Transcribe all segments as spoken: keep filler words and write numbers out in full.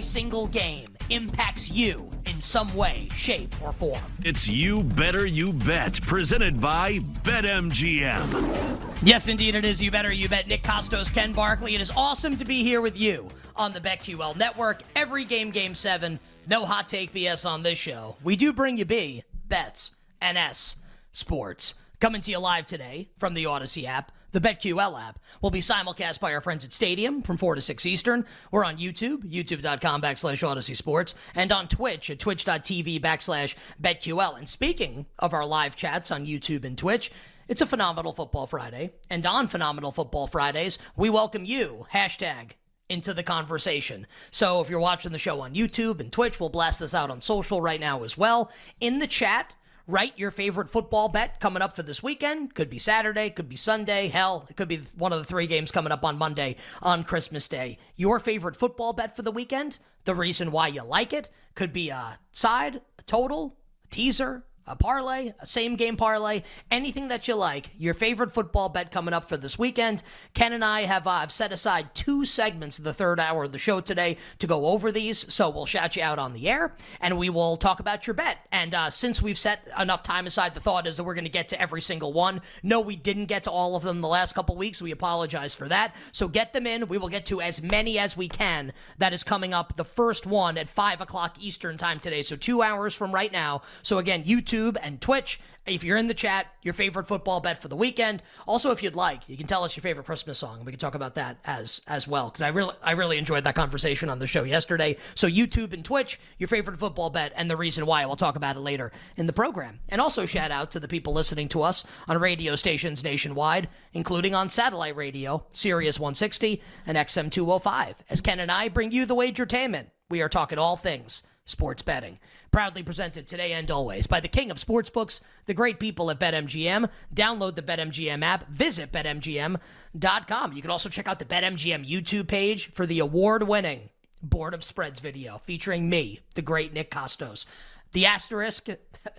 single game impacts you in some way, shape, or form. It's You Better You Bet, presented by BetMGM. Yes, indeed, it is You Better You Bet. Nick Costos, Ken Barkley. It is awesome to be here with you on the BetQL Network. Every game, game seven. No hot take B S on this show. We do bring you B, bets, and S, sports. Coming to you live today from the Odyssey app, the BetQL app. We'll be simulcast by our friends at Stadium from four to six Eastern. We're on YouTube, youtube.com backslash Odyssey Sports, and on Twitch at twitch.tv backslash BetQL. And speaking of our live chats on YouTube and Twitch, it's a Phenomenal Football Friday. And on Phenomenal Football Fridays, we welcome you, hashtag, into the conversation. So if you're watching the show on YouTube and Twitch, we'll blast this out on social right now as well. In the chat, write your favorite football bet coming up for this weekend. Could be Saturday, could be Sunday. Hell, it could be one of the three games coming up on Monday on Christmas Day. Your favorite football bet for the weekend, the reason why you like it, could be a side, a total, a teaser, a parlay, a same-game parlay, anything that you like. Your favorite football bet coming up for this weekend. Ken and I have uh, set aside two segments of the third hour of the show today to go over these, so we'll shout you out on the air, and we will talk about your bet. And uh, since we've set enough time aside, the thought is that we're going to get to every single one. No, we didn't get to all of them the last couple weeks. We apologize for that. So get them in. We will get to as many as we can. That is coming up, the first one, at five o'clock Eastern time today, so two hours from right now. So again, YouTube YouTube and Twitch. If you're in the chat, your favorite football bet for the weekend. Also, if you'd like, you can tell us your favorite Christmas song, and we can talk about that as as well, because I really I really enjoyed that conversation on the show yesterday. So YouTube and Twitch, your favorite football bet, and the reason why. We'll talk about it later in the program. And also, shout out to the people listening to us on radio stations nationwide, including on satellite radio, Sirius one sixty and X M two oh five. As Ken and I bring you the Wagertainment, we are talking all things sports betting. Proudly presented today and always by the king of sportsbooks, the great people at BetMGM. Download the BetMGM app. Visit Bet M G M dot com. You can also check out the BetMGM YouTube page for the award-winning Board of Spreads video featuring me, the great Nick Costos. The asterisk,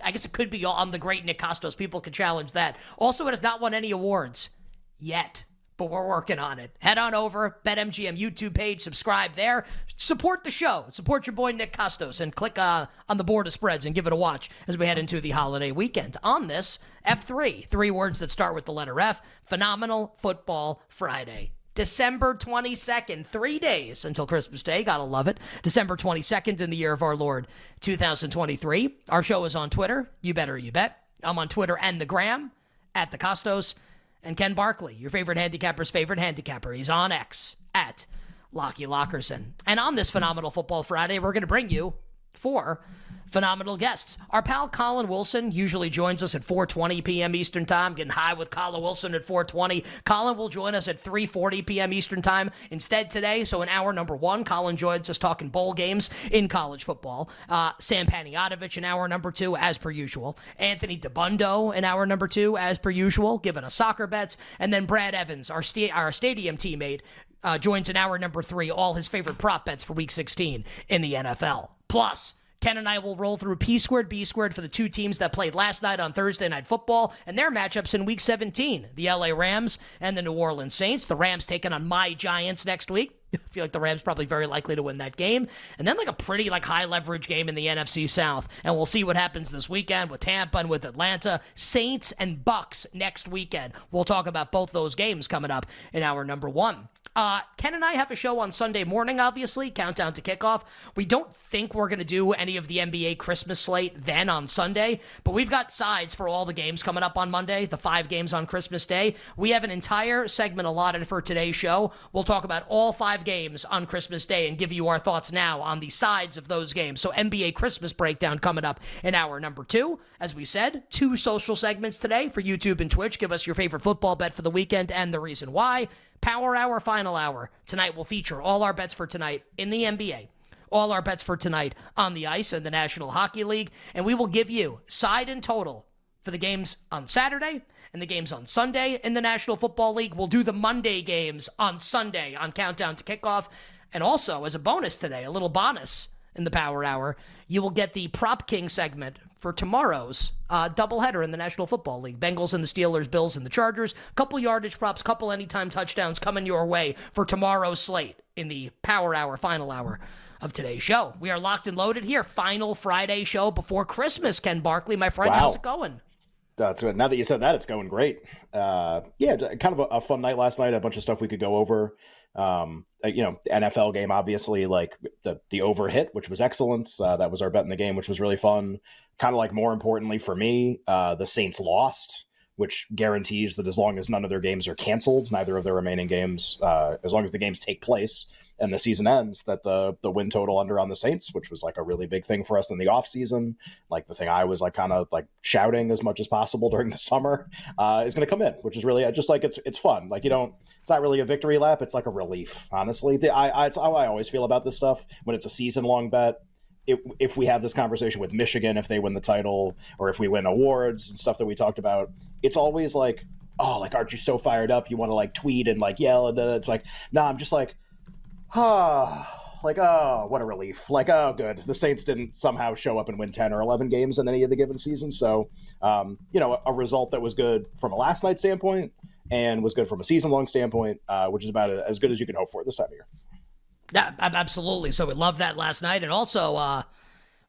I guess it could be on the great Nick Costos. People can challenge that. Also, it has not won any awards yet, but we're working on it. Head on over, BetMGM YouTube page, subscribe there. Support the show. Support your boy Nick Costos, and click uh, on the Board of Spreads and give it a watch as we head into the holiday weekend. On this, F three, three words that start with the letter F, Phenomenal Football Friday. December twenty-second, three days until Christmas Day. Gotta love it. December twenty-second in the year of our Lord, two thousand twenty-three. Our show is on Twitter, You Better You Bet. I'm on Twitter and the Gram, at the Costos. And Ken Barkley, your favorite handicapper's favorite handicapper. He's on X, at Lockie Lockerson. And on this Phenomenal Football Friday, we're going to bring you four phenomenal guests. Our pal Colin Wilson usually joins us at four twenty p.m. Eastern Time. Getting high with Colin Wilson at four twenty. Colin will join us at three forty p.m. Eastern Time instead today. So in hour number one, Colin joins us talking bowl games in college football. Uh, Sam Panayotovich in hour number two, as per usual. Anthony DeBundo in hour number two, as per usual, giving us soccer bets. And then Brad Evans, our sta- our stadium teammate, uh, joins in hour number three, all his favorite prop bets for week sixteen in the N F L. Plus, Ken and I will roll through P squared, B squared for the two teams that played last night on Thursday Night Football and their matchups in week seventeen, the L A Rams and the New Orleans Saints. The Rams taking on my Giants next week. I feel like the Rams probably very likely to win that game. And then like a pretty like high leverage game in the N F C South. And we'll see what happens this weekend with Tampa and with Atlanta. Saints and Bucks next weekend. We'll talk about both those games coming up in hour number one. Uh, Ken and I have a show on Sunday morning, obviously, countdown to kickoff. We don't think we're going to do any of the N B A Christmas slate then on Sunday, but we've got sides for all the games coming up on Monday, the five games on Christmas Day. We have an entire segment allotted for today's show. We'll talk about all five games on Christmas Day and give you our thoughts now on the sides of those games. So N B A Christmas breakdown coming up in hour number two. As we said, two social segments today for YouTube and Twitch. Give us your favorite football bet for the weekend and the reason why. Power Hour, Final Hour. Tonight will feature all our bets for tonight in the N B A. all our bets for tonight on the ice in the National Hockey League. And we will give you side and total for the games on Saturday and the games on Sunday in the National Football League. We'll do the Monday games on Sunday on Countdown to Kickoff. And also, as a bonus today, a little bonus in the Power Hour, you will get the Prop King segment for tomorrow's uh, doubleheader in the National Football League. Bengals and the Steelers, Bills and the Chargers. Couple yardage props, couple anytime touchdowns coming your way for tomorrow's slate in the Power Hour, final hour of today's show. We are locked and loaded here. Final Friday show before Christmas, Ken Barkley. My friend, wow. How's it going? That's good. Now that you said that, it's going great. Uh, yeah, kind of a, a fun night last night. A bunch of stuff we could go over. Um, you know, N F L game, obviously, like the, the over hit, which was excellent. Uh, that was our bet in the game, which was really fun. Kind of like, more importantly for me, uh, the Saints lost, which guarantees that as long as none of their games are canceled, neither of their remaining games, uh, as long as the games take place and the season ends, that the, the win total under on the Saints, which was like a really big thing for us in the off season, like the thing I was like kind of like shouting as much as possible during the summer, uh, is going to come in, which is really just like, it's, it's fun. Like, you don't, it's not really a victory lap. It's like a relief, honestly. The, I, I, it's how I always feel about this stuff when it's a season long bet. It, if we have this conversation with Michigan, if they win the title or if we win awards and stuff that we talked about, it's always like, oh, like, aren't you so fired up? You want to like tweet and like yell. And it's like, no, nah, I'm just like, oh, like, oh, what a relief. Like, oh, good. The Saints didn't somehow show up and win ten or eleven games in any of the given season. So, um, you know, a, a result that was good from a last night standpoint and was good from a season-long standpoint, uh, which is about a, as good as you can hope for this time of year. Yeah, absolutely. So we loved that last night. And also, uh, it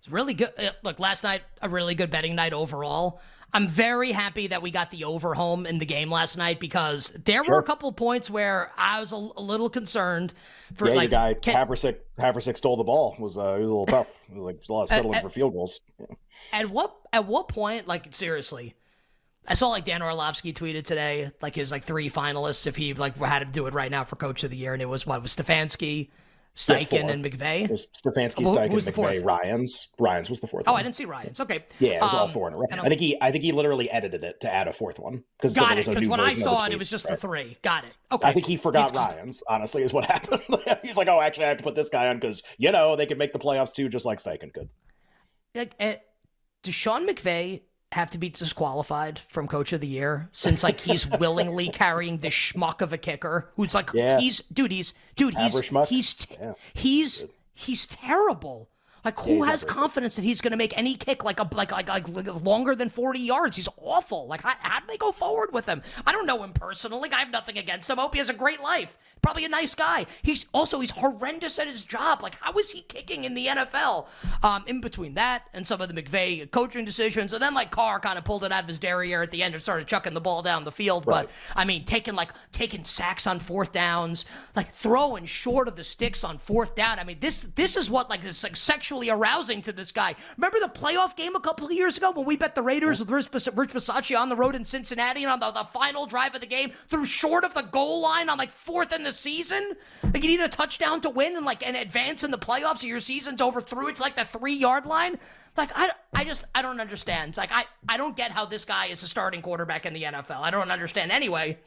was really good. Look, last night, a really good betting night overall. I'm very happy that we got the over home in the game last night, because there sure. were a couple points where I was a, a little concerned. For, yeah, like, the guy, can... Haversick, Haversick stole the ball. It was, uh, it was a little tough. It was like a lot of settling at, for field goals. At what at what point, like, seriously, I saw like Dan Orlovsky tweeted today, like his like three finalists, if he like had to do it right now for Coach of the Year, and it was what it was Stefanski, Steichen, and McVay. Stefanski, Steichen, oh, McVay, Ryans. Ryans was the fourth. Oh, one. I didn't see Ryans. Okay. Yeah, it was um, all four in a row. I think he, I think he literally edited it to add a fourth one. Got it. Because when I saw it, it was just right. the three. Got it. Okay. I think he forgot it's... Ryans. Honestly, is what happened. He's like, oh, actually, I have to put this guy on because you know they could make the playoffs too, just like Steichen could. Like, uh, does Sean McVay have to be disqualified from Coach of the Year since like he's willingly carrying this schmuck of a kicker who's like yeah. he's dude he's dude he's he's te- yeah. he's Good. he's terrible. Like who yeah, has confidence good. that he's going to make any kick like a like like like longer than forty yards? He's awful. Like how, how do they go forward with him? I don't know him personally. I have nothing against him. I hope he has a great life. Probably a nice guy. He's also he's horrendous at his job. Like how is he kicking in the N F L? Um, in between that and some of the McVay coaching decisions, and then like Carr kind of pulled it out of his derriere at the end and started chucking the ball down the field. Right. But I mean, taking like taking sacks on fourth downs, like throwing short of the sticks on fourth down. I mean, this this is what like is like sexual. arousing to this guy. Remember the playoff game a couple of years ago when we bet the Raiders with Rich Versace on the road in Cincinnati, and on the, the final drive of the game threw short of the goal line on like fourth in the season? Like you need a touchdown to win and like an advance in the playoffs, so your season's over through. It's like the three yard line. Like I, I just I don't understand. It's like I, I don't get how this guy is a starting quarterback in the N F L. I don't understand anyway.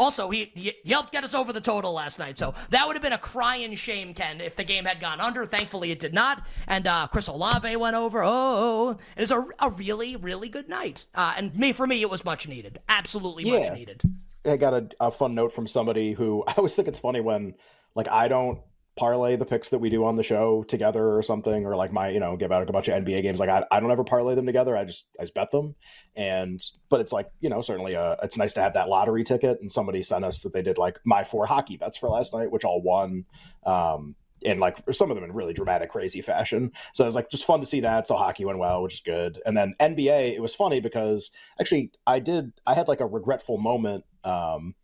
Also, he, he helped get us over the total last night, so that would have been a crying shame, Ken, if the game had gone under. Thankfully, it did not, and uh, Chris Olave went over. Oh, it was a, a really, really good night, uh, and me for me, it was much needed. Absolutely yeah. much needed. I got a, a fun note from somebody who I always think it's funny when, like, I don't parlay the picks that we do on the show together or something, or like my, you know, give out a bunch of N B A games. Like I, I don't ever parlay them together. I just, I just bet them. And, but it's like, you know, certainly uh it's nice to have that lottery ticket. And somebody sent us that they did like my four hockey bets for last night, which all won. Um, and like some of them in really dramatic, crazy fashion. So it was like, just fun to see that. So hockey went well, which is good. And then N B A, it was funny because actually I did, I had like a regretful moment. Um,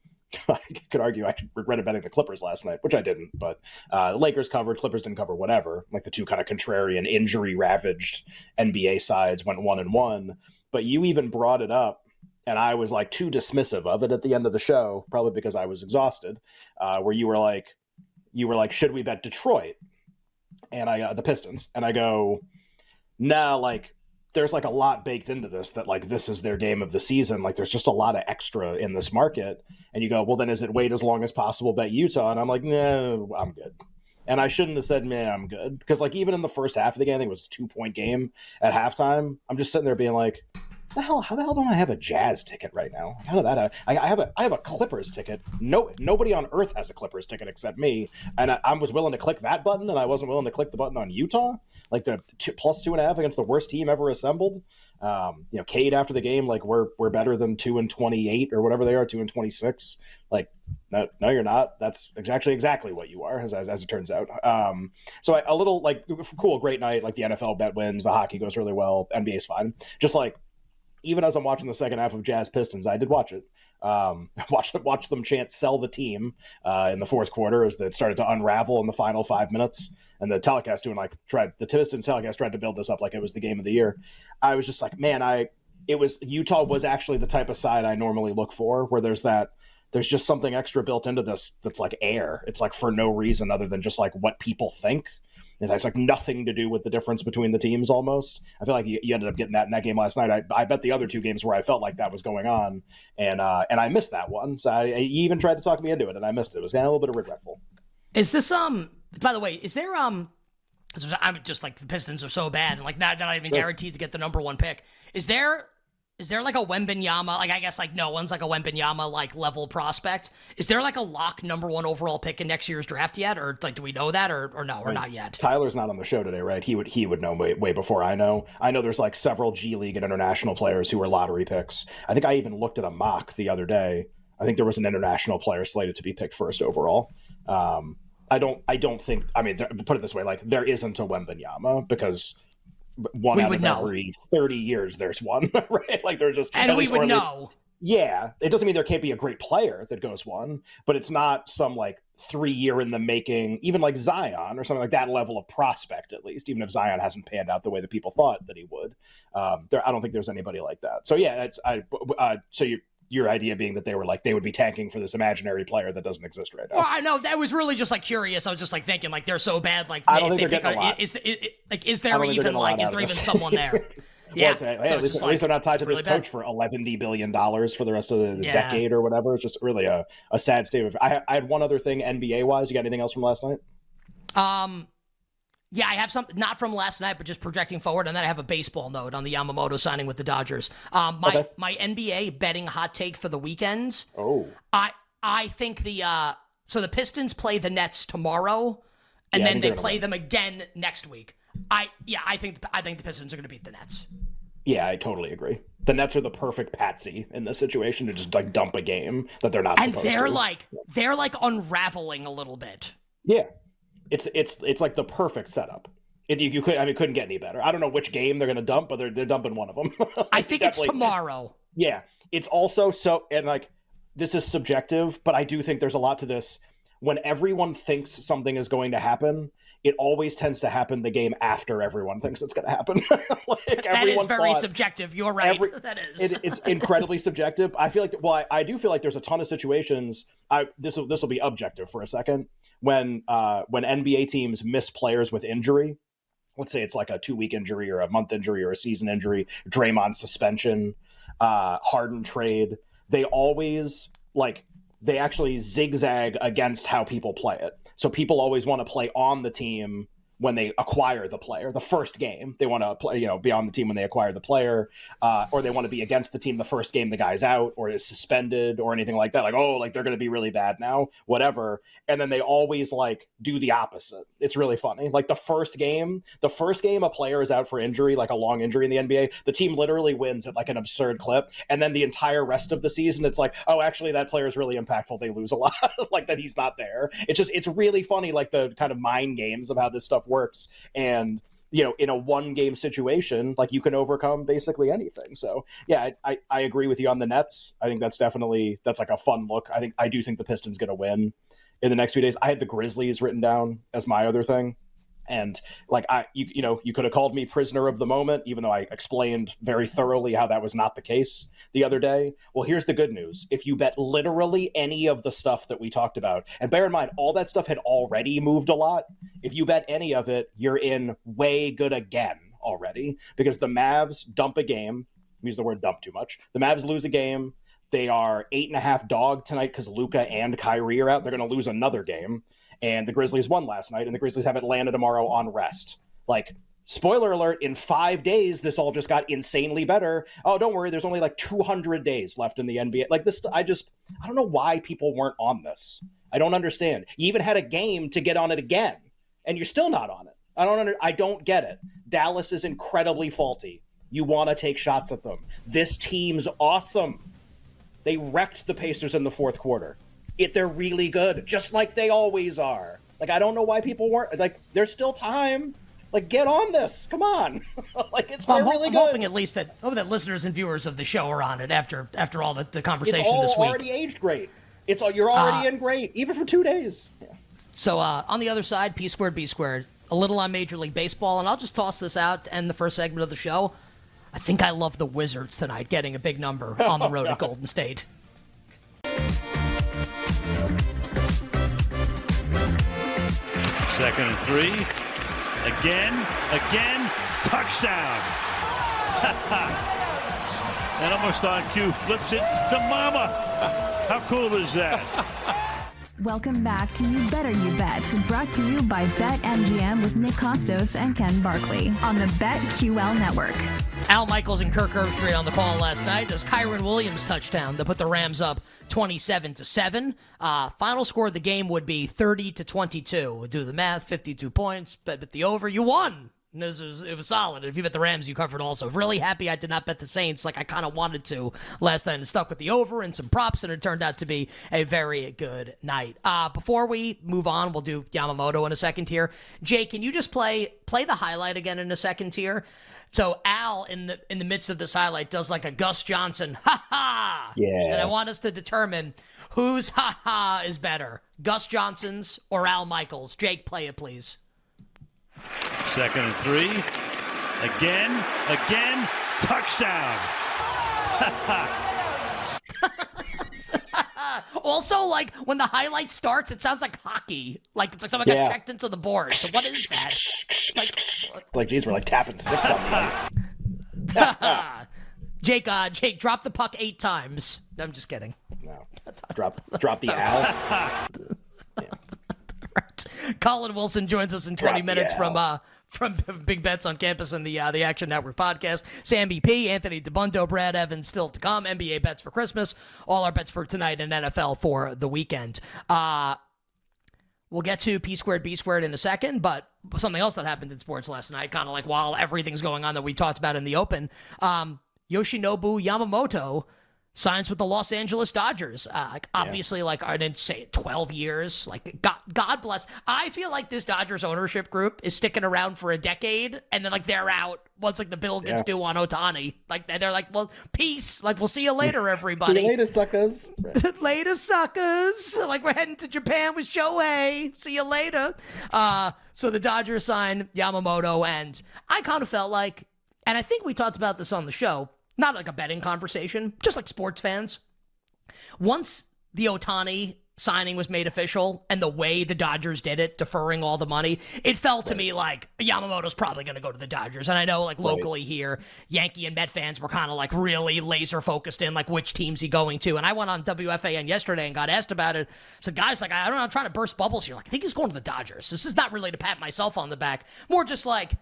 I could argue I regretted betting the Clippers last night, which I didn't, but uh, Lakers covered, Clippers didn't cover, whatever. Like the two kind of contrarian, injury-ravaged N B A sides went one and one. But you even brought it up, and I was like too dismissive of it at the end of the show, probably because I was exhausted, uh, where you were like, you were like, should we bet Detroit? And I, uh, the Pistons. And I go, nah, like, there's like a lot baked into this that like, this is their game of the season. Like there's just a lot of extra in this market. And you go, well, then is it wait as long as possible, bet Utah? And I'm like, no, I'm good. And I shouldn't have said, man, I'm good. Because, like, even in the first half of the game, I think it was a two-point game at halftime, I'm just sitting there being like, the hell, how the hell don't I have a Jazz ticket right now? How did that happen? I, I have a I have a Clippers ticket. No, nobody on earth has a Clippers ticket except me. And I, I was willing to click that button, and I wasn't willing to click the button on Utah. Like, the two, plus two and a half against the worst team ever assembled. Um, you know, Kade after the game, like, we're we're better than two and twenty-eight or whatever they are, two and twenty-six. Like, no, no, you're not. That's actually exactly what you are, as as, as it turns out. Um, so I, a little like cool, great night. Like, the N F L bet wins, the hockey goes really well, N B A's fine. Just like. Even as I'm watching the second half of Jazz Pistons, I did watch it. Um, watch them, watch them chant "sell the team" uh, in the fourth quarter as it started to unravel in the final five minutes. And the telecast doing like tried the Pistons telecast tried to build this up like it was the game of the year. I was just like, man, I it was Utah was actually the type of side I normally look for, where there's that there's just something extra built into this that's like air. It's like for no reason other than just like what people think. It has like nothing to do with the difference between the teams almost. I feel like you, you ended up getting that in that game last night. I, I bet the other two games where I felt like that was going on, and uh, and I missed that one. So I, I even tried to talk me into it, and I missed it. It was kind of a little bit regretful. Is this um? By the way, is there um? I'm just like the Pistons are so bad, and like not not even sure. guaranteed to get the number one pick. Is there? Is there like a Wembenyama, like I guess like no one's like a Wembenyama like level prospect. Is there like a lock number one overall pick in next year's draft yet? Or like, do we know that or, or no, or I mean, not yet? Tyler's not on the show today, right? He would, he would know way, way before I know. I know there's like several G League and international players who are lottery picks. I think I even looked at a mock the other day. I think there was an international player slated to be picked first overall. Um, I don't, I don't think, I mean, there, put it this way, like there isn't a Wembenyama because one we out of know. every thirty years there's one, right? Like there's just and we would know least, yeah it doesn't mean there can't be a great player that goes one, but it's not some like three year in the making, even like Zion or something like that level of prospect, at least, even if Zion hasn't panned out the way that people thought that he would. um there I don't think there's anybody like that. So yeah, it's I uh so you your idea being that they were like, they would be tanking for this imaginary player that doesn't exist right now. Well, I know that was really just like curious. I was just like thinking like, they're so bad. Like, I don't they, think they they're think, getting a lot. Is, is, is, like, is there even like, is there even someone there? Yeah. Well, it's, hey, so at, least, like, at least they're not tied to really this bad coach for eleven billion dollars for the rest of the, the yeah. decade or whatever. It's just really a, a sad state of, I, I had one other thing N B A wise. You got anything else from last night? Um, Yeah, I have some, not from last night, but just projecting forward, and then I have a baseball note on the Yamamoto signing with the Dodgers. Um, my okay. my N B A betting hot take for the weekend. Oh, I I think the uh, so the Pistons play the Nets tomorrow, and yeah, then they play them again next week. I yeah, I think I think the Pistons are going to beat the Nets. Yeah, I totally agree. The Nets are the perfect patsy in this situation to just like dump a game that they're not and supposed they're to. And like, they're like unraveling a little bit. Yeah. It's it's it's like the perfect setup. It, you, you could I mean couldn't get any better. I don't know which game they're going to dump, but they're they're dumping one of them. Like, I think it's tomorrow. Yeah, it's also so and like this is subjective, but I do think there's a lot to this. When everyone thinks something is going to happen, it always tends to happen the game after everyone thinks it's going to happen. Like, that is very thought, subjective. You're right. Every, that is. It, it's incredibly subjective. I feel like, well, I, I do feel like there's a ton of situations. I this will this will be objective for a second. When uh, when N B A teams miss players with injury, let's say it's like a two week injury or a month injury or a season injury, Draymond suspension, uh, Harden trade, they always like they actually zigzag against how people play it. So people always want to play on the team when they acquire the player. The first game, they want to play, you know, be on the team when they acquire the player, uh, or they want to be against the team the first game the guy's out or is suspended or anything like that. Like, oh, like they're going to be really bad now, whatever. And then they always like do the opposite. It's really funny. Like the first game, the first game a player is out for injury, like a long injury in the N B A, the team literally wins at like an absurd clip. And then the entire rest of the season, it's like, oh, actually that player is really impactful. They lose a lot, like that he's not there. It's just, it's really funny, like the kind of mind games of how this stuff works. And you know, in a one game situation, like you can overcome basically anything. So yeah, I, I I agree with you on the Nets. I think that's definitely that's like a fun look. I think I do think the Pistons gonna win in the next few days. I had the Grizzlies written down as my other thing. And like I, you, you know, you could have called me prisoner of the moment, even though I explained very thoroughly how that was not the case the other day. Well, here's the good news. If you bet literally any of the stuff that we talked about, and bear in mind, all that stuff had already moved a lot. If you bet any of it, you're in way good again already because the Mavs dump a game. I use the word dump too much. The Mavs lose a game. They are eight and a half dog tonight because Luka and Kyrie are out. They're going to lose another game. and the Grizzlies won last night, and the Grizzlies have Atlanta tomorrow on rest. Like, spoiler alert, in five days, this all just got insanely better. Oh, don't worry, there's only like two hundred days left in the N B A. Like this, I just, I don't know why people weren't on this. I don't understand. You even had a game to get on it again, and you're still not on it. I don't under, I don't get it. Dallas is incredibly faulty. You want to take shots at them. This team's awesome. They wrecked the Pacers in the fourth quarter. It, they're really good, just like they always are. Like, I don't know why people weren't, like, there's still time. Like, get on this. Come on. Like, it's well, I'm, really I'm good. hoping at least that, hope that listeners and viewers of the show are on it after after all the, the conversation all this week. It's already aged great. It's all, you're already uh, in great, even for two days. Yeah. So uh, on the other side, P squared, B squared, a little on Major League Baseball, and I'll just toss this out to end the first segment of the show. I think I love the Wizards tonight getting a big number on the road oh, at Golden State. Second and three. Again, again, touchdown. And almost on cue, flips it to Mama. How cool is that? Welcome back to You Better You Bet, brought to you by BetMGM with Nick Costos and Ken Barkley on the BetQL Network. Al Michaels and Kirk Herbstreit on the call last night. It was Kyron Williams' touchdown that put the Rams up twenty-seven to seven. Uh, final score of the game would be thirty to twenty-two. We'll do the math, fifty-two points, bet, bet the over. You won. It was, it was solid. If you bet the Rams, you covered also. Really happy I did not bet the Saints like I kind of wanted to last night and stuck with the over and some props, and it turned out to be a very good night. Uh, before we move on, we'll do Yamamoto in a second here. Jay, can you just play play the highlight again in a second here? So Al, in the in the midst of this highlight, does like a Gus Johnson, ha-ha! Yeah. And I want us to determine whose ha-ha is better, Gus Johnson's or Al Michaels. Jake, play it, please. Second and three. Again, again, touchdown. Also, like, when the highlight starts, it sounds like hockey. Like, it's like someone yeah. got checked into the board. So what is that? Like, like geez, we're like tapping sticks on these. Jake, uh, Jake, drop the puck eight times. I'm just kidding. No. Drop, drop the owl. Yeah. Right. Colin Wilson joins us in twenty drop minutes from uh, from Big Bets on Campus and the uh, the Action Network podcast. Sam B P, Anthony DeBundo, Brad Evans still to come. N B A bets for Christmas. All our bets for tonight and N F L for the weekend. Uh, we'll get to P squared, B squared in a second, but something else that happened in sports last night, kind of like while everything's going on that we talked about in the open, um, Yoshinobu Yamamoto signs with the Los Angeles Dodgers. Uh, like obviously, yeah. like I didn't say it, twelve years. Like God, God bless. I feel like this Dodgers ownership group is sticking around for a decade, and then like they're out once like the bill gets yeah. due on Otani. Like they're like, well, peace. Like we'll see you later, everybody. See you later, suckers. Later, suckers. Like we're heading to Japan with Shohei. See you later. Uh, so the Dodgers signed Yamamoto, and I kind of felt like, and I think we talked about this on the show. Not like a betting conversation, just like sports fans. Once the Otani signing was made official and the way the Dodgers did it, deferring all the money, it felt to right. me like Yamamoto's probably going to go to the Dodgers. And I know like locally right. here, Yankee and Met fans were kind of like really laser focused in like which team's he going to. And I went on W F A N yesterday and got asked about it. So guys, like, I don't know, I'm trying to burst bubbles here. Like, I think he's going to the Dodgers. This is not really to pat myself on the back, more just like,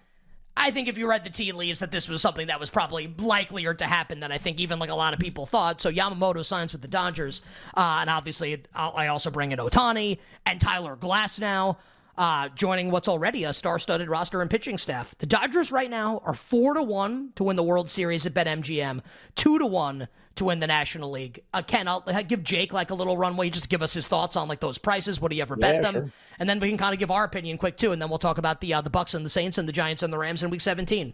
I think if you read the tea leaves that this was something that was probably likelier to happen than I think even like a lot of people thought. So Yamamoto signs with the Dodgers. Uh, and obviously I also bring in Otani and Tyler Glasnow uh, joining what's already a star-studded roster and pitching staff. The Dodgers right now are four to one to win the World Series at BetMGM, two to one to win the National League. Uh, Ken, I'll, I'll give Jake like a little runway just to give us his thoughts on like those prices. Would he ever bet yeah, them? Sure. And then we can kind of give our opinion quick too, and then we'll talk about the uh, the Bucks and the Saints and the Giants and the Rams in Week seventeen.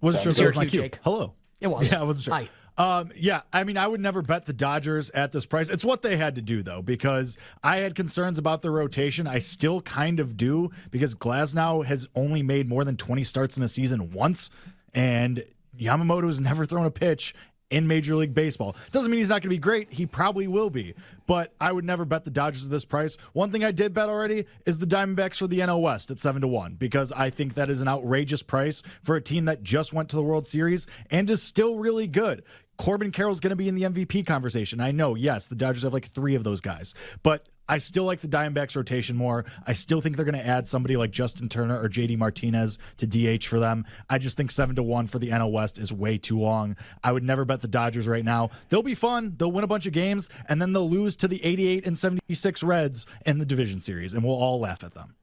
Wasn't sure if that was my cue. Jake. Hello. It was. Yeah, I wasn't sure. Hi. Um, yeah, I mean, I would never bet the Dodgers at this price. It's what they had to do, though, because I had concerns about the rotation. I still kind of do, because Glasnow has only made more than twenty starts in a season once, and Yamamoto has never thrown a pitch in Major League Baseball. Doesn't mean he's not going to be great. He probably will be. But I would never bet the Dodgers at this price. One thing I did bet already is the Diamondbacks for the N L West at seven to one, because I think that is an outrageous price for a team that just went to the World Series and is still really good. Corbin Carroll's going to be in the M V P conversation. I know, yes, the Dodgers have like three of those guys, but I still like the Diamondbacks rotation more. I still think they're going to add somebody like Justin Turner or J D Martinez to D H for them. I just think seven to one for the N L West is way too long. I would never bet the Dodgers right now. They'll be fun. They'll win a bunch of games, and then they'll lose to the eighty-eight and seventy-six Reds in the division series, and we'll all laugh at them.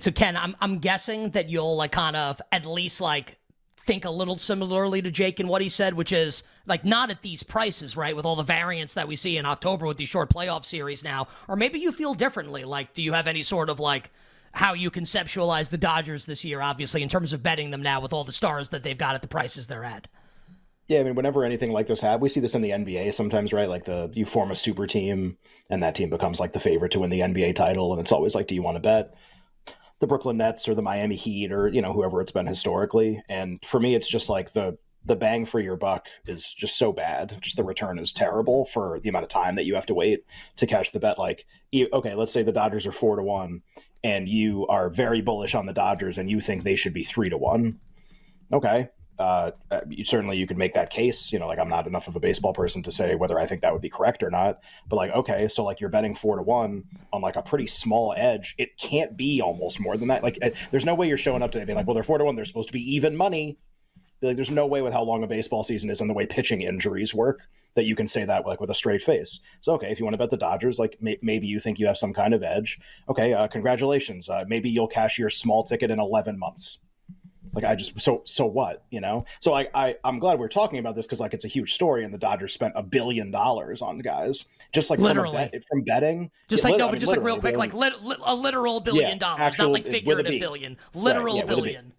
So, Ken, I'm I'm guessing that you'll like kind of at least like think a little similarly to Jake and what he said, which is like not at these prices, right? With all the variance that we see in October with these short playoff series now, or maybe you feel differently. Like, do you have any sort of like how you conceptualize the Dodgers this year, obviously, in terms of betting them now with all the stars that they've got at the prices they're at? Yeah, I mean, whenever anything like this happens, we see this in the N B A sometimes, right? Like the you form a super team and that team becomes like the favorite to win the N B A title. And it's always like, do you want to bet the Brooklyn Nets or the Miami Heat or, you know, whoever it's been historically? And for me, it's just like the the bang for your buck is just so bad. Just the return is terrible for the amount of time that you have to wait to cash the bet. Like, okay, let's say the Dodgers are four to one and you are very bullish on the Dodgers and you think they should be three to one. Okay. Uh, you, certainly you could make that case, you know, like I'm not enough of a baseball person to say whether I think that would be correct or not, but like, okay, so like you're betting four to one on like a pretty small edge. It can't be almost more than that. Like uh, there's no way you're showing up today being like, well, they're four to one. They're supposed to be even money. Like there's no way with how long a baseball season is and the way pitching injuries work that you can say that like with a straight face. So, okay, if you want to bet the Dodgers, like may- maybe you think you have some kind of edge. Okay. Uh, congratulations. Uh, maybe you'll cash your small ticket in eleven months. Like I just so so what, you know? So like I I'm glad we're talking about this because like it's a huge story and the Dodgers spent a billion dollars on guys just like literally from, bet, from betting. Just yeah, like lit- no, but I mean, just like real quick, like lit- lit- a literal billion yeah, dollars, actual, not like figurative billion, literal right, yeah, billion.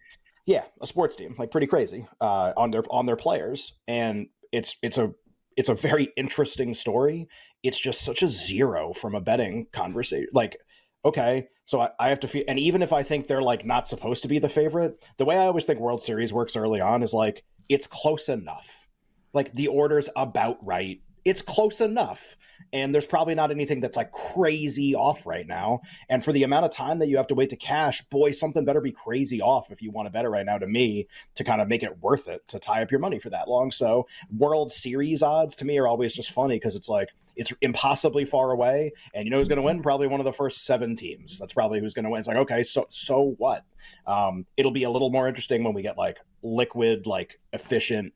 Yeah, a sports team, like pretty crazy uh, on their on their players, and it's it's a it's a very interesting story. It's just such a zero from a betting conversation, like. Okay, so I, I have to feel, and even if I think they're like not supposed to be the favorite, the way I always think World Series works early on is like, it's close enough. Like the order's about right. It's close enough. And there's probably not anything that's like crazy off right now. And for the amount of time that you have to wait to cash, boy, something better be crazy off if you want to bet it right now to me to kind of make it worth it to tie up your money for that long. So World Series odds to me are always just funny because it's like, it's impossibly far away. And you know who's going to win? Probably one of the first seven teams. That's probably who's going to win. It's like, okay, so so what? Um, it'll be a little more interesting when we get like liquid, like efficient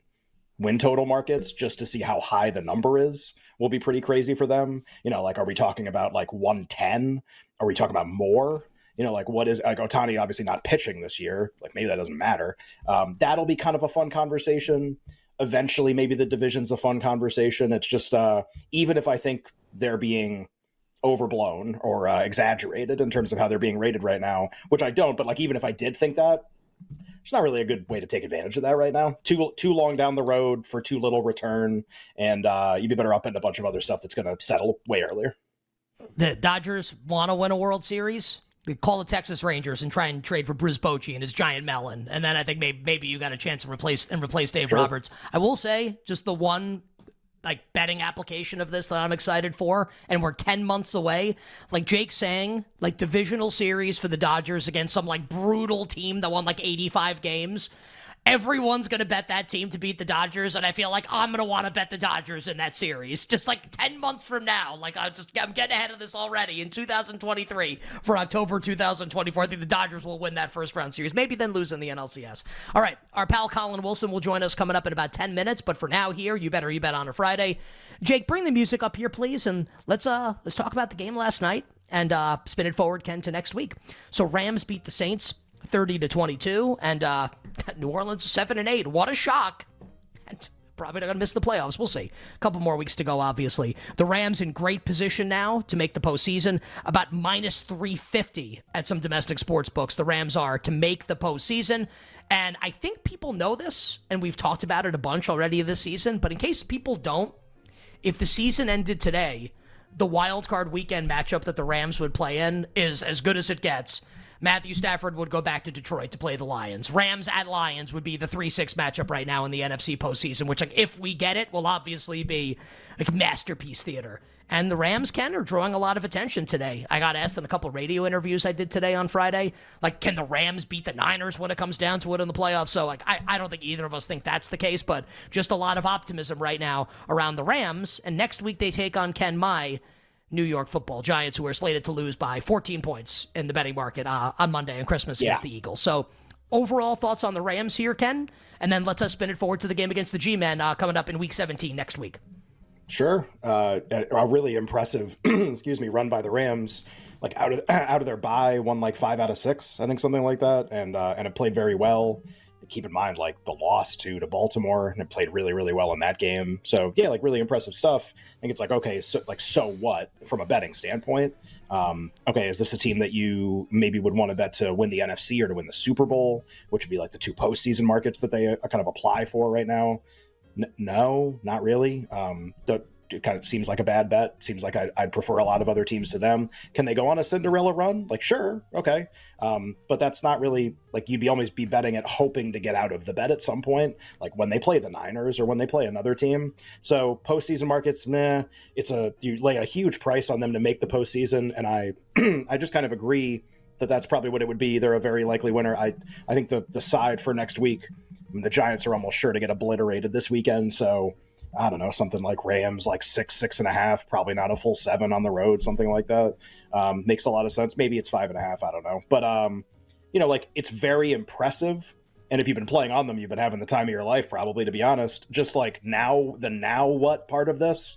win total markets just to see how high the number is. Will be pretty crazy for them. You know, like, are we talking about like one ten? Are we talking about more? You know, like what is like Otani obviously not pitching this year. Like maybe that doesn't matter. Um, that'll be kind of a fun conversation. Eventually, maybe the division's a fun conversation. It's just uh, even if I think they're being overblown or uh, exaggerated in terms of how they're being rated right now, which I don't. But like even if I did think that, it's not really a good way to take advantage of that right now. Too too long down the road for too little return, and uh, you'd be better off betting a bunch of other stuff that's going to settle way earlier. The Dodgers want to win a World Series? They call the Texas Rangers and try and trade for Briz Bochy and his giant melon, and then I think maybe maybe you got a chance to replace and replace Dave sure. Roberts. I will say, just the one like betting application of this that I'm excited for, and we're ten months away. Like Jake saying, like divisional series for the Dodgers against some like brutal team that won like eighty-five games. Everyone's going to bet that team to beat the Dodgers, and I feel like I'm going to want to bet the Dodgers in that series. Just like ten months from now, like I'm just I'm getting ahead of this already in two thousand twenty-three for October two thousand twenty-four. I think the Dodgers will win that first round series, maybe then lose in the N L C S. All right, our pal Colin Wilson will join us coming up in about ten minutes, but for now here, you better you bet on a Friday. Jake, bring the music up here, please, and let's uh let's talk about the game last night and uh, spin it forward, Ken, to next week. So Rams beat the Saints thirty to twenty-two, and uh, New Orleans seven and eight. What a shock. And probably not going to miss the playoffs. We'll see. A couple more weeks to go, obviously. The Rams in great position now to make the postseason. About minus three fifty at some domestic sports books, the Rams are to make the postseason. And I think people know this, and we've talked about it a bunch already this season, but in case people don't, if the season ended today, the wild card weekend matchup that the Rams would play in is as good as it gets. Matthew Stafford would go back to Detroit to play the Lions. Rams at Lions would be the three six matchup right now in the N F C postseason, which, like, if we get it, will obviously be like masterpiece theater. And the Rams, Ken, are drawing a lot of attention today. I got asked in a couple of radio interviews I did today on Friday, like, can the Rams beat the Niners when it comes down to it in the playoffs? So, like, I, I don't think either of us think that's the case, but just a lot of optimism right now around the Rams. And next week they take on, Ken, my New York football Giants, who are slated to lose by fourteen points in the betting market uh, on Monday and Christmas yeah. against the Eagles. So, overall thoughts on the Rams here, Ken? And then let's us spin it forward to the game against the G-Men uh, coming up in Week seventeen next week. Sure. Uh, a really impressive, excuse me, run by the Rams, like out of out of their bye, won like five out of six, I think, something like that. And uh, and it played very well. Keep in mind, like, the loss to to Baltimore, and it played really, really well in that game. So, yeah, like, really impressive stuff. I think it's like, okay, so, like, so what from a betting standpoint? Um, okay, is this a team that you maybe would want to bet to win the N F C or to win the Super Bowl, which would be like the two postseason markets that they uh, kind of apply for right now? N- no, not really. Um, the, it kind of seems like a bad bet. Seems like I'd, I'd prefer a lot of other teams to them. Can they go on a Cinderella run? Like, sure. Okay. Um, but that's not really, like, you'd be almost be betting it, hoping to get out of the bet at some point, like when they play the Niners or when they play another team. So postseason markets, nah, it's a, you lay a huge price on them to make the postseason. And I, I just kind of agree that that's probably what it would be. They're a very likely winner. I, I think the, the side for next week, I mean, the Giants are almost sure to get obliterated this weekend. So, I don't know, something like Rams, like six, six and a half, probably not a full seven on the road, something like that. Um, makes a lot of sense. Maybe it's five and a half. I don't know. But, um, you know, like, it's very impressive. And if you've been playing on them, you've been having the time of your life, probably, to be honest. Just like now, the now what part of this,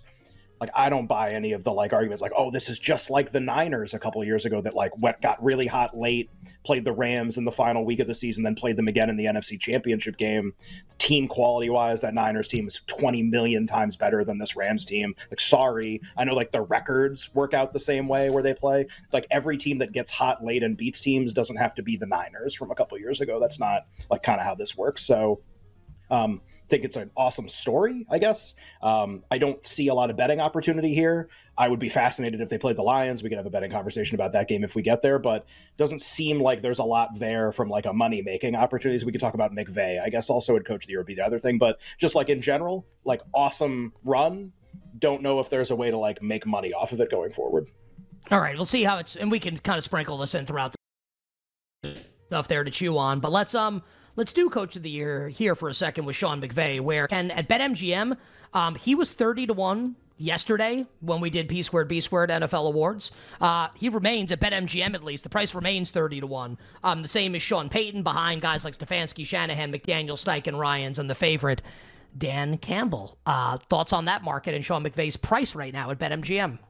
like, I don't buy any of the, like, arguments like, oh, this is just like the Niners a couple of years ago that, like, went, got really hot late, played the Rams in the final week of the season, then played them again in the N F C Championship game. Team quality wise, that Niners team is twenty million times better than this Rams team. Like, sorry. I know, like, the records work out the same way where they play. Like, every team that gets hot late and beats teams doesn't have to be the Niners from a couple of years ago. That's not, like, kind of how this works. So, um, think it's an awesome story, I guess. Um, I don't see a lot of betting opportunity here. I would be fascinated if they played the Lions. We could have a betting conversation about that game if we get there, but it doesn't seem like there's a lot there from, like, a money-making opportunities. We could talk about McVay, I guess, also would coach the year would be the other thing, but just, like, in general, like, awesome run. Don't know if there's a way to, like, make money off of it going forward. All right, we'll see how it's, and we can kind of sprinkle this in throughout the stuff there to chew on, but let's, um, Let's do Coach of the Year here for a second with Sean McVay, where Ken, at BetMGM, um, he was thirty to one yesterday when we did Peace Word, Beast Word N F L Awards. Uh, he remains, at BetMGM at least, the price remains thirty to one. Um, the same as Sean Payton, behind guys like Stefanski, Shanahan, McDaniel, Steichen, Ryans, and the favorite, Dan Campbell. Uh, thoughts on that market and Sean McVay's price right now at BetMGM?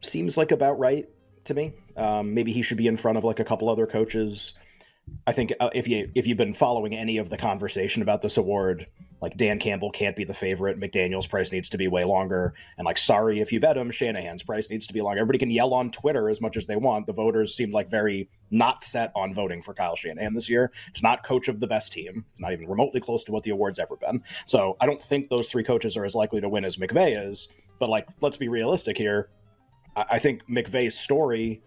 Seems like about right to me. Um, maybe he should be in front of, like, a couple other coaches. I think uh, if you if you've been following any of the conversation about this award, like, Dan Campbell can't be the favorite. McDaniel's price needs to be way longer. And, like, sorry if you bet him, Shanahan's price needs to be longer. Everybody can yell on Twitter as much as they want. The voters seemed, like, very not set on voting for Kyle Shanahan this year. It's not coach of the best team. It's not even remotely close to what the award's ever been. So I don't think those three coaches are as likely to win as McVay is. But, like, let's be realistic here. I, I think McVay's story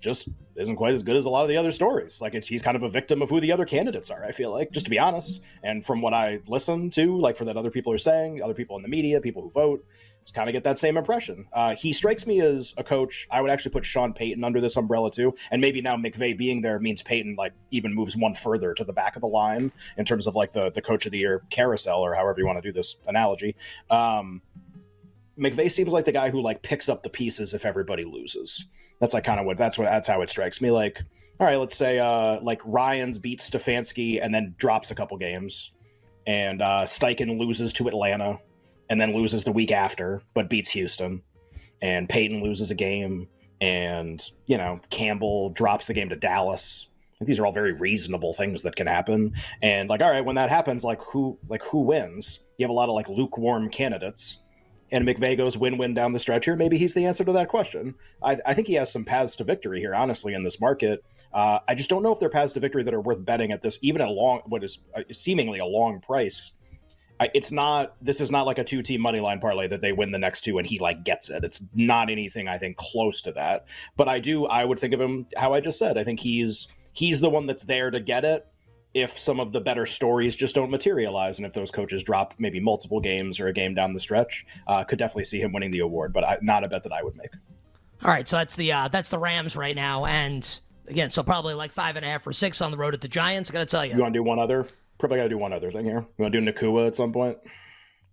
just isn't quite as good as a lot of the other stories. Like, it's, he's kind of a victim of who the other candidates are, I feel like, just to be honest. And from what I listen to, like, for that other people are saying, other people in the media, people who vote, just kind of get that same impression. Uh, he strikes me as a coach. I would actually put Sean Payton under this umbrella too. And maybe now McVay being there means Payton, like, even moves one further to the back of the line in terms of, like, the, the coach of the year carousel, or however you want to do this analogy. Um, McVay seems like the guy who, like, picks up the pieces if everybody loses. That's like kind of what that's what that's how it strikes me. Like, all right, let's say uh, like Ryans beats Stefanski and then drops a couple games, and uh, Steichen loses to Atlanta and then loses the week after, but beats Houston, and Payton loses a game, and, you know, Campbell drops the game to Dallas. These are all very reasonable things that can happen. And, like, all right, when that happens, like who like who wins? You have a lot of, like, lukewarm candidates. And McVay goes win-win down the stretch here. Maybe he's the answer to that question. I, I think he has some paths to victory here, honestly, in this market. Uh, I just don't know if they're paths to victory that are worth betting at this, even at a long, what is seemingly a long price. I, it's not, this is not like a two team money line parlay that they win the next two and he like gets it. It's not anything I think close to that, but I do, I would think of him how I just said. I think he's, he's the one that's there to get it if some of the better stories just don't materialize. And if those coaches drop maybe multiple games or a game down the stretch, uh, could definitely see him winning the award, but I, not a bet that I would make. All right. So that's the, uh, that's the Rams right now. And again, so probably like five and a half or six on the road at the Giants. I got to tell you, you want to do one other, probably got to do one other thing here. You want to do Nacua at some point?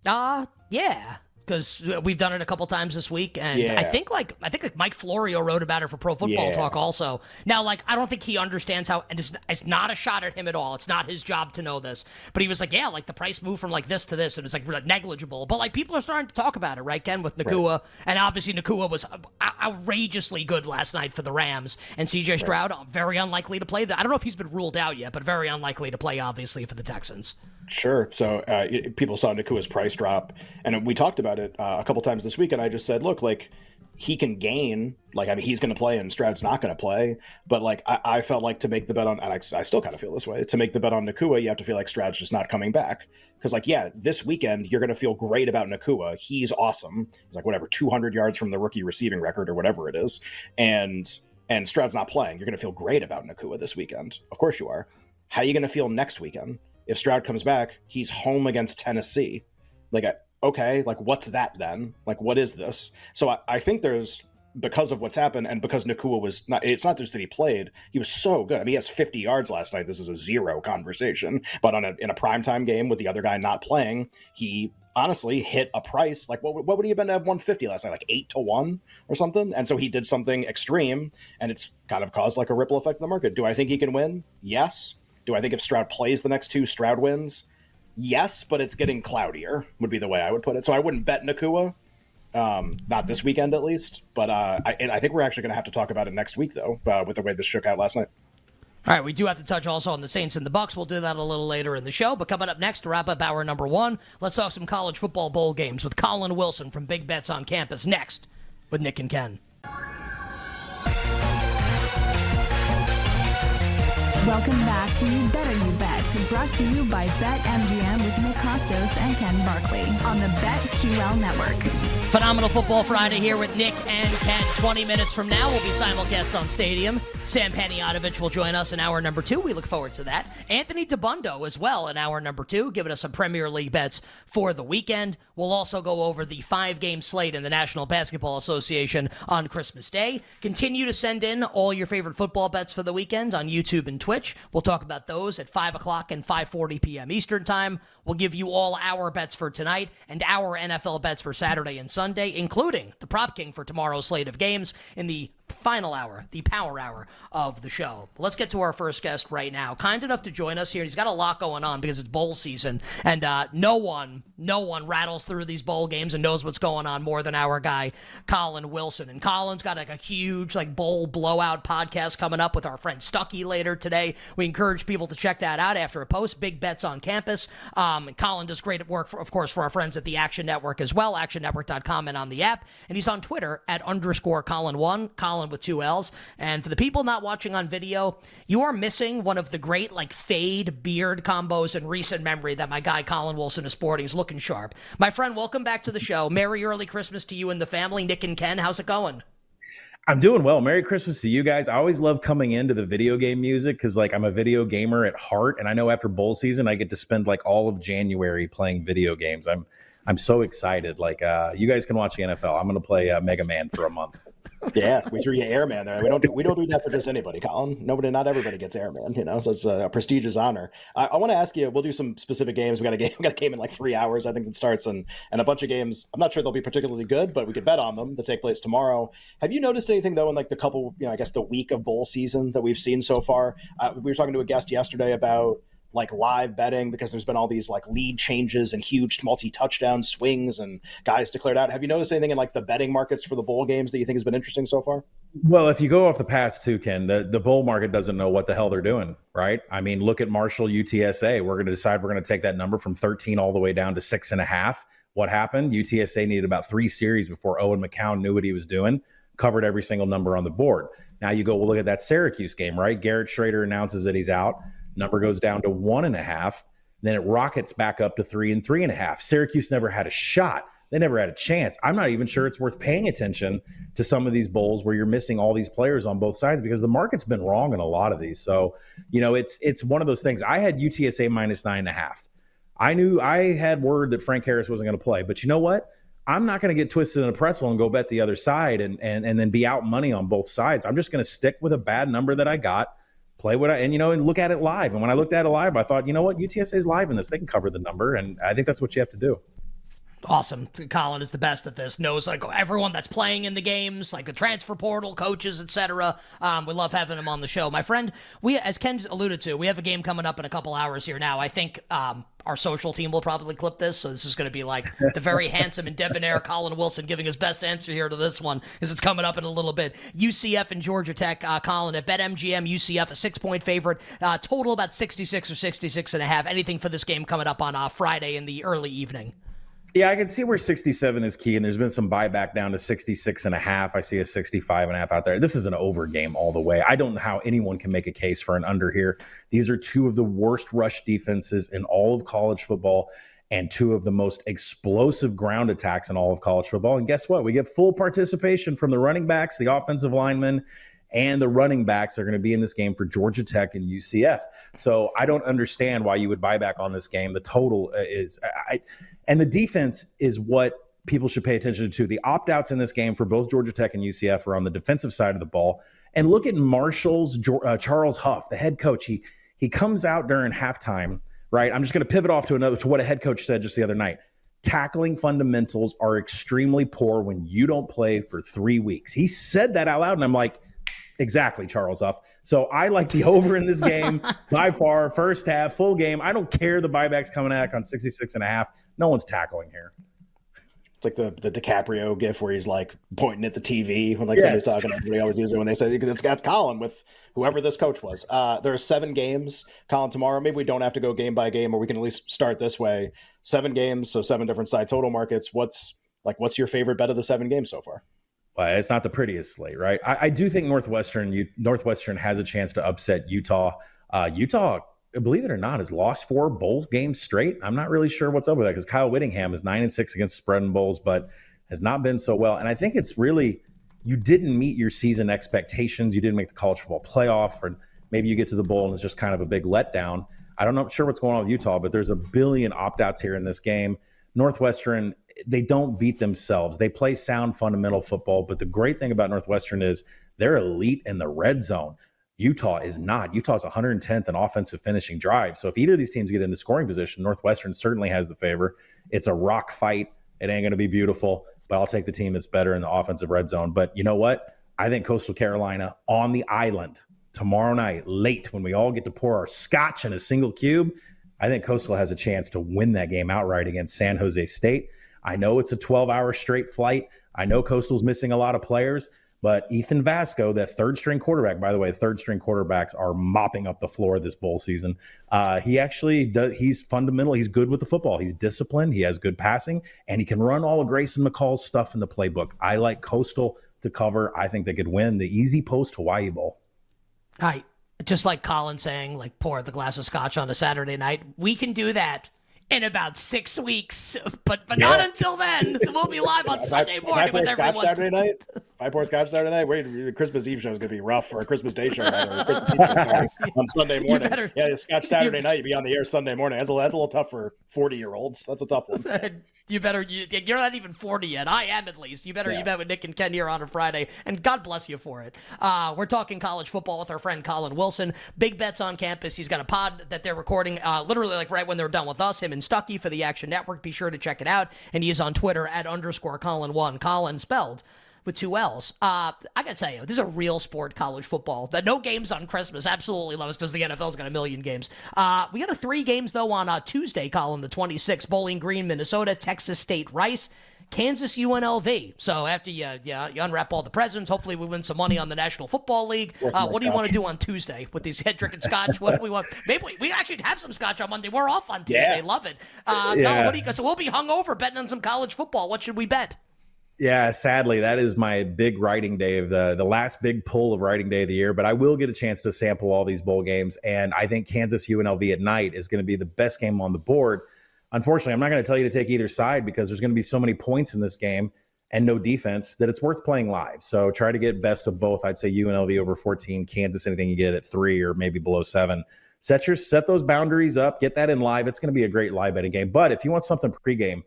Uh, yeah. Because we've done it a couple times this week, and yeah. I think like I think like Mike Florio wrote about it for Pro Football yeah. Talk also. Now, like I don't think he understands how, and it's, it's not a shot at him at all. It's not his job to know this, but he was like, yeah, like the price moved from like this to this, and it's like negligible. But like people are starting to talk about it, right, Ken, with Nacua, right. And obviously Nacua was outrageously good last night for the Rams, and C J Stroud right. very unlikely to play. The, I don't know if he's been ruled out yet, but very unlikely to play, obviously, for the Texans. Sure. So uh, people saw Nakua's price drop, and we talked about it uh, a couple times this week. And I just said, look, like he can gain, like, I mean, he's going to play and Stroud's not going to play. But like, I, I felt like to make the bet on, and I, I still kind of feel this way, to make the bet on Nacua, you have to feel like Stroud's just not coming back. Because like, yeah, this weekend, you're going to feel great about Nacua. He's awesome. He's like, whatever, two hundred yards from the rookie receiving record or whatever it is. And, and Stroud's not playing. You're going to feel great about Nacua this weekend. Of course you are. How are you going to feel next weekend? If Stroud comes back, he's home against Tennessee. Like, okay, like what's that then? Like, what is this? So I, I think there's, because of what's happened and because Nacua was not, it's not just that he played, he was so good. I mean, he has fifty yards last night. This is a zero conversation, but on a, in a primetime game with the other guy not playing, he honestly hit a price. Like what, what would he have been to have one fifty last night? Like eight to one or something. And so he did something extreme and it's kind of caused like a ripple effect in the market. Do I think he can win? Yes. Do I think if Stroud plays the next two, Stroud wins? Yes, but it's getting cloudier, would be the way I would put it. So I wouldn't bet Nacua, um, not this weekend at least. But uh, I, and I think we're actually going to have to talk about it next week, though, uh, with the way this shook out last night. All right, we do have to touch also on the Saints and the Bucks. We'll do that a little later in the show. But coming up next to wrap up hour number one, let's talk some college football bowl games with Colin Wilson from Big Bets on Campus next with Nick and Ken. Welcome back to You Better You Bet, brought to you by BetMGM with Nick Costos and Ken Barkley on the BetQL Network. Phenomenal Football Friday here with Nick and Ken. twenty minutes from now, we'll be simulcast on Stadium. Sam Panayotovich will join us in hour number two. We look forward to that. Anthony DeBundo as well in hour number two, giving us some Premier League bets for the weekend. We'll also go over the five-game slate in the National Basketball Association on Christmas Day. Continue to send in all your favorite football bets for the weekend on YouTube and Twitter. We'll talk about those at five o'clock and five forty p.m. Eastern Time. We'll give you all our bets for tonight and our N F L bets for Saturday and Sunday, including the Prop King for tomorrow's slate of games in the final hour, the power hour of the show. But let's get to our first guest right now. Kind enough to join us here. He's got a lot going on because it's bowl season, and uh, no one, no one rattles through these bowl games and knows what's going on more than our guy, Colin Wilson. And Colin's got like a huge like bowl blowout podcast coming up with our friend Stucky later today. We encourage people to check that out after a post. Big Bets on Campus. Um, and Colin does great work, for, of course, for our friends at the Action Network as well, action network dot com and on the app. And he's on Twitter at underscore Colin one. Colin with two L's. And for the people not watching on video, you are missing one of the great like fade beard combos in recent memory that my guy Colin Wilson is sporting. He's looking sharp. My friend, welcome back to the show. Merry early Christmas to you and the family. Nick and Ken, how's it going? I'm doing well. Merry Christmas to you guys. I always love coming into the video game music because like I'm a video gamer at heart, and I know after bowl season I get to spend like all of January playing video games. I'm I'm so excited. Like, uh, you guys can watch the N F L. I'm going to play uh, Mega Man for a month. Yeah, we threw you Airman there. We don't do, we don't do that for just anybody, Colin. Nobody, not everybody gets Airman, you know, so it's a prestigious honor. I, I want to ask you, we'll do some specific games. We got a game, we got a game in like three hours, I think it starts, and, and a bunch of games. I'm not sure they'll be particularly good, but we could bet on them to take place tomorrow. Have you noticed anything, though, in like the couple, you know, I guess the week of bowl season that we've seen so far? Uh, we were talking to a guest yesterday about like live betting, because there's been all these like lead changes and huge multi-touchdown swings and guys declared out. Have you noticed anything in like the betting markets for the bowl games that you think has been interesting so far? Well, if you go off the past two, Ken, the, the bowl market doesn't know what the hell they're doing, right? I mean, look at Marshall U T S A. We're going to decide we're going to take that number from thirteen all the way down to six and a half. What happened? U T S A needed about three series before Owen McCown knew what he was doing, covered every single number on the board. Now you go, well, look at that Syracuse game, right? Garrett Schrader announces that he's out. Number goes down to one and a half. Then it rockets back up to three and three and a half. Syracuse never had a shot. They never had a chance. I'm not even sure it's worth paying attention to some of these bowls where you're missing all these players on both sides because the market's been wrong in a lot of these. So, you know, it's it's one of those things. I had U T S A minus nine and a half. I knew I had word that Frank Harris wasn't going to play, but you know what? I'm not going to get twisted in a pretzel and go bet the other side and and and then be out money on both sides. I'm just going to stick with a bad number that I got, play what I, and, you know, and look at it live. And when I looked at it live, I thought, you know what? U T S A is live in this. They can cover the number. And I think that's what you have to do. Awesome. Colin is the best at this. Knows like everyone that's playing in the games, like the transfer portal, coaches, et cetera. Um, we love having him on the show. My friend, we, as Ken alluded to, we have a game coming up in a couple hours here now. I think um, our social team will probably clip this, so this is going to be like the very handsome and debonair Colin Wilson giving his best answer here to this one, because it's coming up in a little bit. U C F and Georgia Tech, uh, Colin, at BetMGM, U C F, a six-point favorite, uh, total about sixty-six or sixty-six and a half. Anything for this game coming up on uh, Friday in the early evening? Yeah, I can see where sixty-seven is key, and there's been some buyback down to sixty-six and a half. I see a sixty-five and a half out there. This is an over game all the way. I don't know how anyone can make a case for an under here. These are two of the worst rush defenses in all of college football and two of the most explosive ground attacks in all of college football. And guess what? We get full participation from the running backs, the offensive linemen, and the running backs are going to be in this game for Georgia Tech and U C F. So I don't understand why you would buy back on this game. The total is I, and the defense is what people should pay attention to. The opt-outs in this game for both Georgia Tech and U C F are on the defensive side of the ball. And look at Marshall's uh, Charles Huff, the head coach. He he comes out during halftime, right? I'm just going to pivot off to another to what a head coach said just the other night. Tackling fundamentals are extremely poor when you don't play for three weeks. He said that out loud, and I'm like, exactly, Charles Huff. So I like the over in this game by far. First half, full game. I don't care the buyback's coming out on sixty-six and a half. No one's tackling here. It's like the, the DiCaprio gif where he's like pointing at the T V when like yes. somebody's talking. Everybody always uses it when they say it's got Colin with whoever this coach was. Uh, there are seven games, Colin, tomorrow. Maybe we don't have to go game by game, or we can at least start this way. Seven games, so seven different side total markets. What's like? What's your favorite bet of the seven games so far? Well, it's not the prettiest slate, right? I, I do think Northwestern you, Northwestern has a chance to upset Utah. Uh, Utah, believe it or not, has lost four bowl games straight. I'm not really sure what's up with that because Kyle Whittingham is nine and six against spread and bowls, but has not been so well. And I think it's really you didn't meet your season expectations. You didn't make the college football playoff, or maybe you get to the bowl and it's just kind of a big letdown. I don't know, I'm sure what's going on with Utah, but there's a billion opt-outs here in this game. Northwestern, they don't beat themselves. They play sound fundamental football, but the great thing about Northwestern is they're elite in the red zone. Utah is not. Utah's one hundred tenth in offensive finishing drive. So if either of these teams get into scoring position, Northwestern certainly has the favor. It's a rock fight. It ain't going to be beautiful, but I'll take the team that's better in the offensive red zone. But you know what? I think Coastal Carolina on the island tomorrow night, late, when we all get to pour our scotch in a single cube, I think Coastal has a chance to win that game outright against San Jose State. I know it's a twelve-hour straight flight. I know Coastal's missing a lot of players, but Ethan Vasco, that third-string quarterback, by the way, third-string quarterbacks are mopping up the floor this bowl season. Uh, he actually does, he's fundamental. He's good with the football. He's disciplined. He has good passing, and he can run all of Grayson McCall's stuff in the playbook. I like Coastal to cover. I think they could win the easy post Hawaii Bowl. All right. Just like Colin saying, like, pour the glass of scotch on a Saturday night. We can do that in about six weeks, but but yeah. not until then. We'll be live on Sunday morning if I, if I with everyone. Scotch Saturday night, if I pour scotch Saturday night, wait, Christmas Eve show is going to be rough, or a Christmas Day show, right? Or a Christmas Eve show on Sunday morning. Better, yeah, scotch Saturday you, night, you'd be on the air Sunday morning. That's a, that's a little tough for forty-year-olds. That's a tough one. You better, you, you're not even forty yet. I am, at least. You better, yeah. you bet with Nick and Ken here on a Friday, and God bless you for it. Uh, we're talking college football with our friend Colin Wilson. Big bets on campus. He's got a pod that they're recording uh, literally like right when they're done with us, him and Stucky for the Action Network. Be sure to check it out. And he is on Twitter at underscore Colin one. Colin spelled with two L's. Uh, I gotta tell you, this is a real sport, college football. The no games on Christmas. Absolutely love us because the N F L's got a million games. Uh, we got a three games, though, on uh, Tuesday, Colin, the twenty-sixth. Bowling Green, Minnesota, Texas State, Rice, Kansas, U N L V. So after you, you, you unwrap all the presents, hopefully we win some money on the National Football League. Uh, what do you want to do on Tuesday with these head drinking scotch? What do we want? Maybe we, we actually have some scotch on Monday. We're off on Tuesday. Yeah. Love it. Uh, yeah. Colin, what do you, so we'll be hungover betting on some college football. What should we bet? Yeah, sadly, that is my big writing day of the the last big pull of writing day of the year. But I will get a chance to sample all these bowl games. And I think Kansas U N L V at night is going to be the best game on the board. Unfortunately, I'm not going to tell you to take either side because there's going to be so many points in this game and no defense that it's worth playing live. So try to get best of both. I'd say U N L V over fourteen, Kansas, anything you get at three or maybe below seven. Set your set those boundaries up. Get that in live. It's going to be a great live betting game. But if you want something pregame,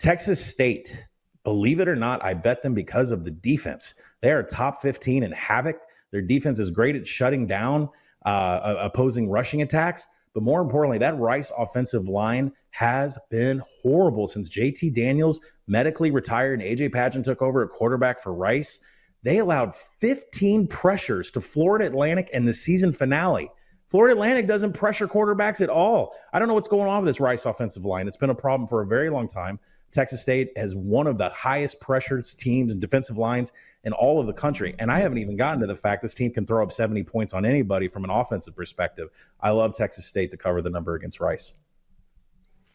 Texas State, believe it or not, I bet them because of the defense. They are top fifteen in havoc. Their defense is great at shutting down uh, opposing rushing attacks. But more importantly, that Rice offensive line has been horrible since J T Daniels medically retired and A J Pageon took over at quarterback for Rice. They allowed fifteen pressures to Florida Atlantic in the season finale. Florida Atlantic doesn't pressure quarterbacks at all. I don't know what's going on with this Rice offensive line. It's been a problem for a very long time. Texas State has one of the highest pressured teams and defensive lines in all of the country. And I haven't even gotten to the fact this team can throw up seventy points on anybody from an offensive perspective. I love Texas State to cover the number against Rice.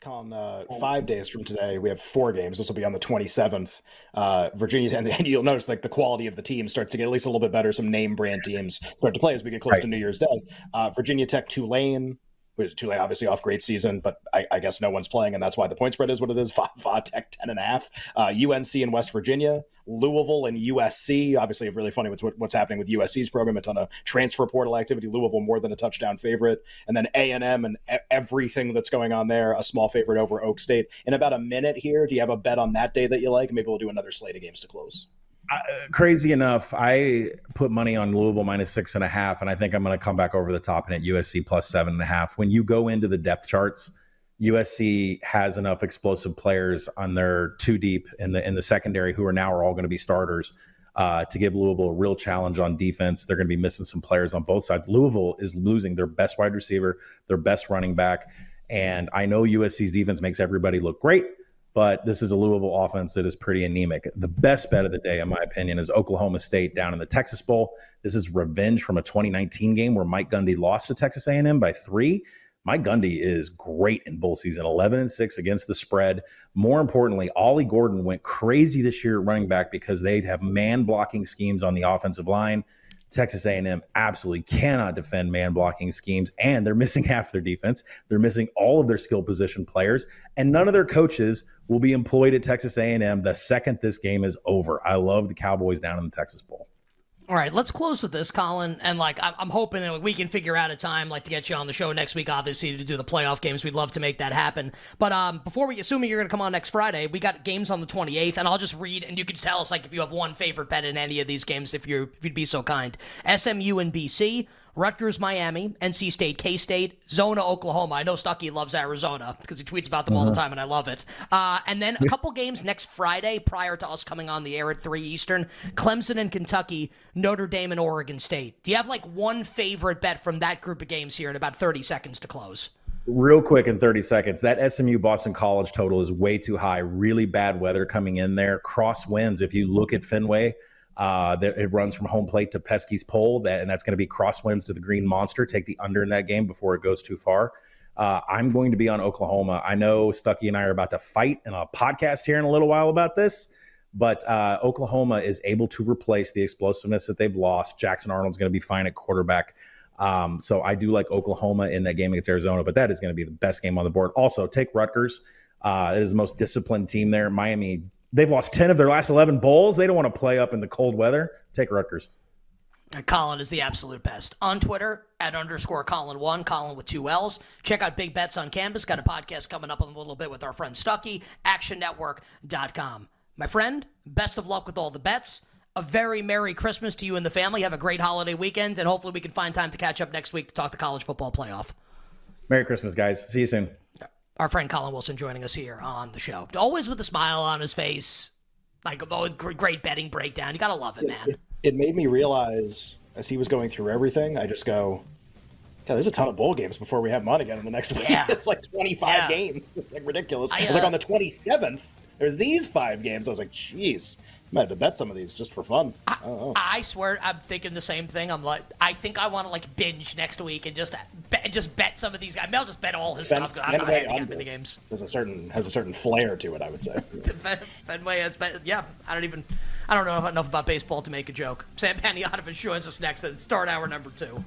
On uh, five days from today, we have four games. This will be on the twenty-seventh. Uh, Virginia, and, and you'll notice like the quality of the team starts to get at least a little bit better. Some name brand teams start to play as we get close right. to New Year's Day. Uh, Virginia Tech, Tulane. Tulane obviously off great season, but I, I guess no one's playing, and that's why the point spread is what it is. Va, Va Tech ten and a half. Uh, U N C and West Virginia, Louisville and U S C. Obviously, really funny with what's happening with U S C's program. A ton of transfer portal activity. Louisville more than a touchdown favorite, and then A and M and everything that's going on there. A small favorite over Oak State. In about a minute here, do you have a bet on that day that you like? Maybe we'll do another slate of games to close. Uh, crazy enough, I put money on Louisville minus six and a half, and I think I'm going to come back over the top and at U S C plus seven and a half. When you go into the depth charts, U S C has enough explosive players on their two deep in the in the secondary who are now are all going to be starters uh, to give Louisville a real challenge on defense. They're going to be missing some players on both sides. Louisville is losing their best wide receiver, their best running back, and I know U S C's defense makes everybody look great. But this is a Louisville offense that is pretty anemic. The best bet of the day, in my opinion, is Oklahoma State down in the Texas Bowl. This is revenge from a twenty nineteen game where Mike Gundy lost to Texas A and M by three. Mike Gundy is great in bowl season, eleven and six against the spread. More importantly, Ollie Gordon went crazy this year at running back because they'd have man-blocking schemes on the offensive line. Texas A and M absolutely cannot defend man-blocking schemes, and they're missing half their defense. They're missing all of their skill position players, and none of their coaches will be employed at Texas A and M the second this game is over. I love the Cowboys down in the Texas Bowl. All right, let's close with this, Colin. And like, I'm hoping that we can figure out a time like to get you on the show next week, obviously, to do the playoff games. We'd love to make that happen. But um, before we, assuming you're going to come on next Friday, we got games on the twenty-eighth, and I'll just read, and you can tell us like if you have one favorite bet in any of these games, if you if you'd be so kind. S M U and B C. Rutgers, Miami, N C State, K-State, Zona, Oklahoma. I know Stucky loves Arizona because he tweets about them all the time, and I love it. Uh, and then a couple games next Friday prior to us coming on the air at three Eastern, Clemson and Kentucky, Notre Dame and Oregon State. Do you have, like, one favorite bet from that group of games here in about thirty seconds to close? Real quick in thirty seconds, that S M U Boston College total is way too high. Really bad weather coming in there. Crosswinds, if you look at Fenway, Uh, that it runs from home plate to Pesky's pole, that, and that's going to be crosswinds to the Green Monster. Take the under in that game before it goes too far. Uh, I'm going to be on Oklahoma. I know Stucky and I are about to fight in a podcast here in a little while about this, but uh, Oklahoma is able to replace the explosiveness that they've lost. Jackson Arnold's going to be fine at quarterback. Um, so I do like Oklahoma in that game against Arizona, but that is going to be the best game on the board. Also, take Rutgers. Uh, it is the most disciplined team there. Miami, they've lost ten of their last eleven bowls. They don't want to play up in the cold weather. Take Rutgers. Colin is the absolute best. On Twitter, at underscore Colin one, Colin with two L's. Check out Big Bets on Canvas. Got a podcast coming up in a little bit with our friend Stucky, action network dot com. My friend, best of luck with all the bets. A very Merry Christmas to you and the family. Have a great holiday weekend, and hopefully we can find time to catch up next week to talk the college football playoff. Merry Christmas, guys. See you soon. Our friend Colin Wilson joining us here on the show. Always with a smile on his face. Like, oh, great betting breakdown. You got to love it, man. It, it, it made me realize, as he was going through everything, I just go, yeah, there's a ton of bowl games before we have Mon again in the next week. Yeah. It's like twenty-five yeah. games. It's like ridiculous. I, uh, I was like, on the twenty-seventh, there's these five games. I was like, geez, I might have to bet some of these just for fun. I, I, don't know. I swear, I'm thinking the same thing. I'm like, I think I want to like binge next week and just bet, just bet some of these guys. I mean, I'll just bet all his Fen, stuff because I'm not handicapping the games. There's a certain has a certain flair to it, I would say. Fen, Fenway, has been, yeah. I don't even, I don't know enough about baseball to make a joke. Sam Panayotovich joins us next at start hour number two.